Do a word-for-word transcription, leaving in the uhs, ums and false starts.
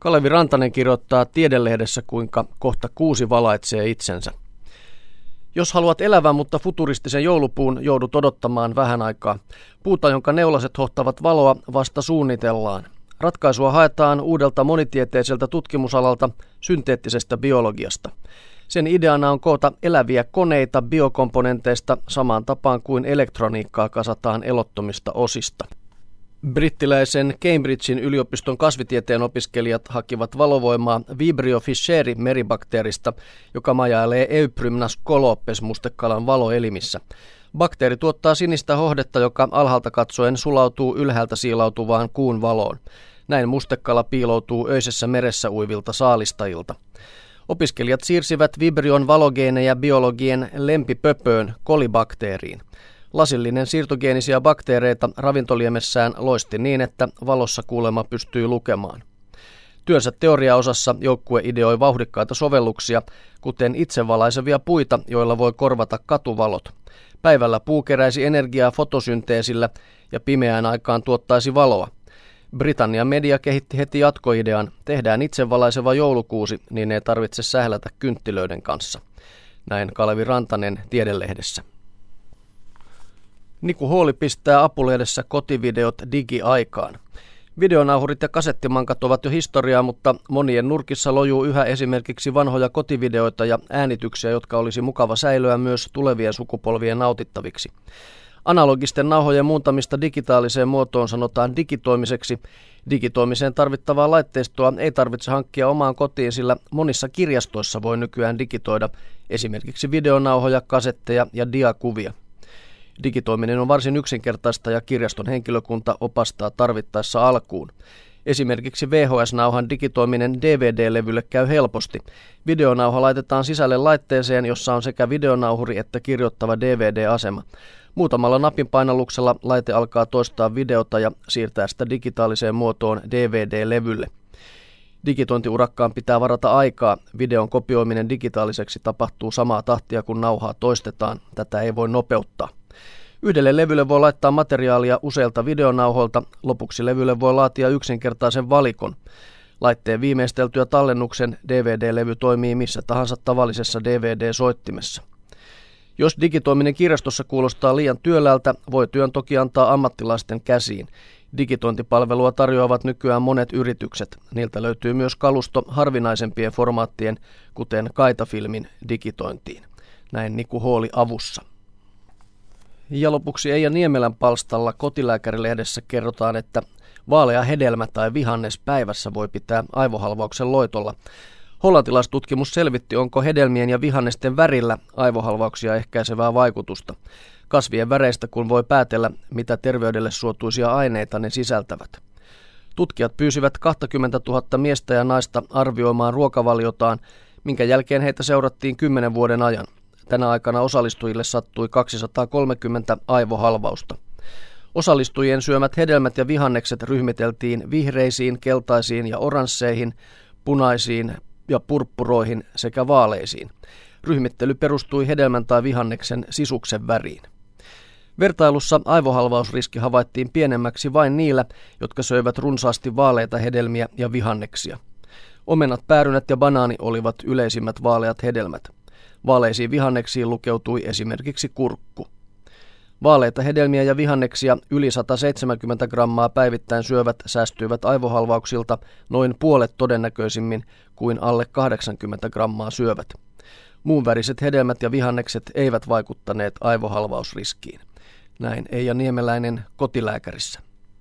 Kalevi Rantanen kirjoittaa Tiedelehdessä, kuinka kohta kuusi valaitsee itsensä. Jos haluat elävän, mutta futuristisen joulupuun joudut odottamaan vähän aikaa. Puuta, jonka neulaset hohtavat valoa, vasta suunnitellaan. Ratkaisua haetaan uudelta monitieteiseltä tutkimusalalta, synteettisestä biologiasta. Sen ideana on koota eläviä koneita biokomponenteista samaan tapaan kuin elektroniikkaa kasataan elottomista osista. Brittiläisen Cambridgein yliopiston kasvitieteen opiskelijat hakivat valovoimaa Vibrio fischeri meribakteerista, joka majailee Euprymnas scolopes mustekalan valoelimissä. Bakteeri tuottaa sinistä hohdetta, joka alhaalta katsoen sulautuu ylhäältä siilautuvaan kuun valoon. Näin mustekala piiloutuu öisessä meressä uivilta saalistajilta. Opiskelijat siirsivät Vibrion valogeenejä biologien lempipöpöön kolibakteeriin. Lasillinen siirtogeenisiä bakteereita ravintoliemessään loisti niin, että valossa kuulemma pystyy lukemaan. Työnsä teoriaosassa joukkue ideoi vauhdikkaita sovelluksia, kuten itsevalaisevia puita, joilla voi korvata katuvalot. Päivällä puu keräisi energiaa fotosynteesillä ja pimeään aikaan tuottaisi valoa. Britannian media kehitti heti jatkoidean, tehdään itsevalaiseva joulukuusi, niin ei tarvitse sählätä kynttilöiden kanssa. Näin Kalevi Rantanen Tiedelehdessä. Niku Hooli pistää Apulehdessä kotivideot digiaikaan. Videonauhurit ja kasettimankat ovat jo historiaa, mutta monien nurkissa lojuu yhä esimerkiksi vanhoja kotivideoita ja äänityksiä, jotka olisi mukava säilyä myös tulevien sukupolvien nautittaviksi. Analogisten nauhojen muuntamista digitaaliseen muotoon sanotaan digitoimiseksi. Digitoimiseen tarvittavaa laitteistoa ei tarvitse hankkia omaan kotiin, sillä monissa kirjastoissa voi nykyään digitoida esimerkiksi videonauhoja, kasetteja ja diakuvia. Digitoiminen on varsin yksinkertaista ja kirjaston henkilökunta opastaa tarvittaessa alkuun. Esimerkiksi V H S-nauhan digitoiminen D V D-levylle käy helposti. Videonauha laitetaan sisälle laitteeseen, jossa on sekä videonauhuri että kirjoittava D V D-asema. Muutamalla napinpainalluksella laite alkaa toistaa videota ja siirtää sitä digitaaliseen muotoon D V D-levylle. Digitointiurakkaan pitää varata aikaa. Videon kopioiminen digitaaliseksi tapahtuu samaa tahtia, kun nauhaa toistetaan. Tätä ei voi nopeuttaa. Yhdelle levylle voi laittaa materiaalia useilta videonauhoilta, lopuksi levylle voi laatia yksinkertaisen valikon. Laitteen viimeisteltyä tallennuksen D V D-levy toimii missä tahansa tavallisessa D V D-soittimessa. Jos digitoiminen kirjastossa kuulostaa liian työläältä, voi työn toki antaa ammattilaisten käsiin. Digitointipalvelua tarjoavat nykyään monet yritykset. Niiltä löytyy myös kalusto harvinaisempien formaattien, kuten kaitafilmin, digitointiin. Näin Niku Hooli avussa. Ja lopuksi Eija Niemelän palstalla Kotilääkärilehdessä kerrotaan, että vaalea hedelmä tai vihannes päivässä voi pitää aivohalvauksen loitolla. Hollantilaistutkimus selvitti, onko hedelmien ja vihannesten värillä aivohalvauksia ehkäisevää vaikutusta. Kasvien väreistä kun voi päätellä, mitä terveydelle suotuisia aineita ne sisältävät. Tutkijat pyysivät kaksikymmentätuhatta miestä ja naista arvioimaan ruokavaliotaan, minkä jälkeen heitä seurattiin kymmenen vuoden ajan. Tänä aikana osallistujille sattui kaksisataakolmekymmentä aivohalvausta. Osallistujien syömät hedelmät ja vihannekset ryhmiteltiin vihreisiin, keltaisiin ja oransseihin, punaisiin ja purppuroihin sekä vaaleisiin. Ryhmittely perustui hedelmän tai vihanneksen sisuksen väriin. Vertailussa aivohalvausriski havaittiin pienemmäksi vain niillä, jotka söivät runsaasti vaaleita hedelmiä ja vihanneksia. Omenat, päärynät ja banaani olivat yleisimmät vaaleat hedelmät. Vaaleisiin vihanneksiin lukeutui esimerkiksi kurkku. Vaaleita hedelmiä ja vihanneksia yli sata seitsemänkymmentä grammaa päivittäin syövät säästyivät aivohalvauksilta noin puolet todennäköisimmin kuin alle kahdeksankymmentä grammaa syövät. Muunväriset hedelmät ja vihannekset eivät vaikuttaneet aivohalvausriskiin. Näin Eija Niemeläinen Kotilääkärissä.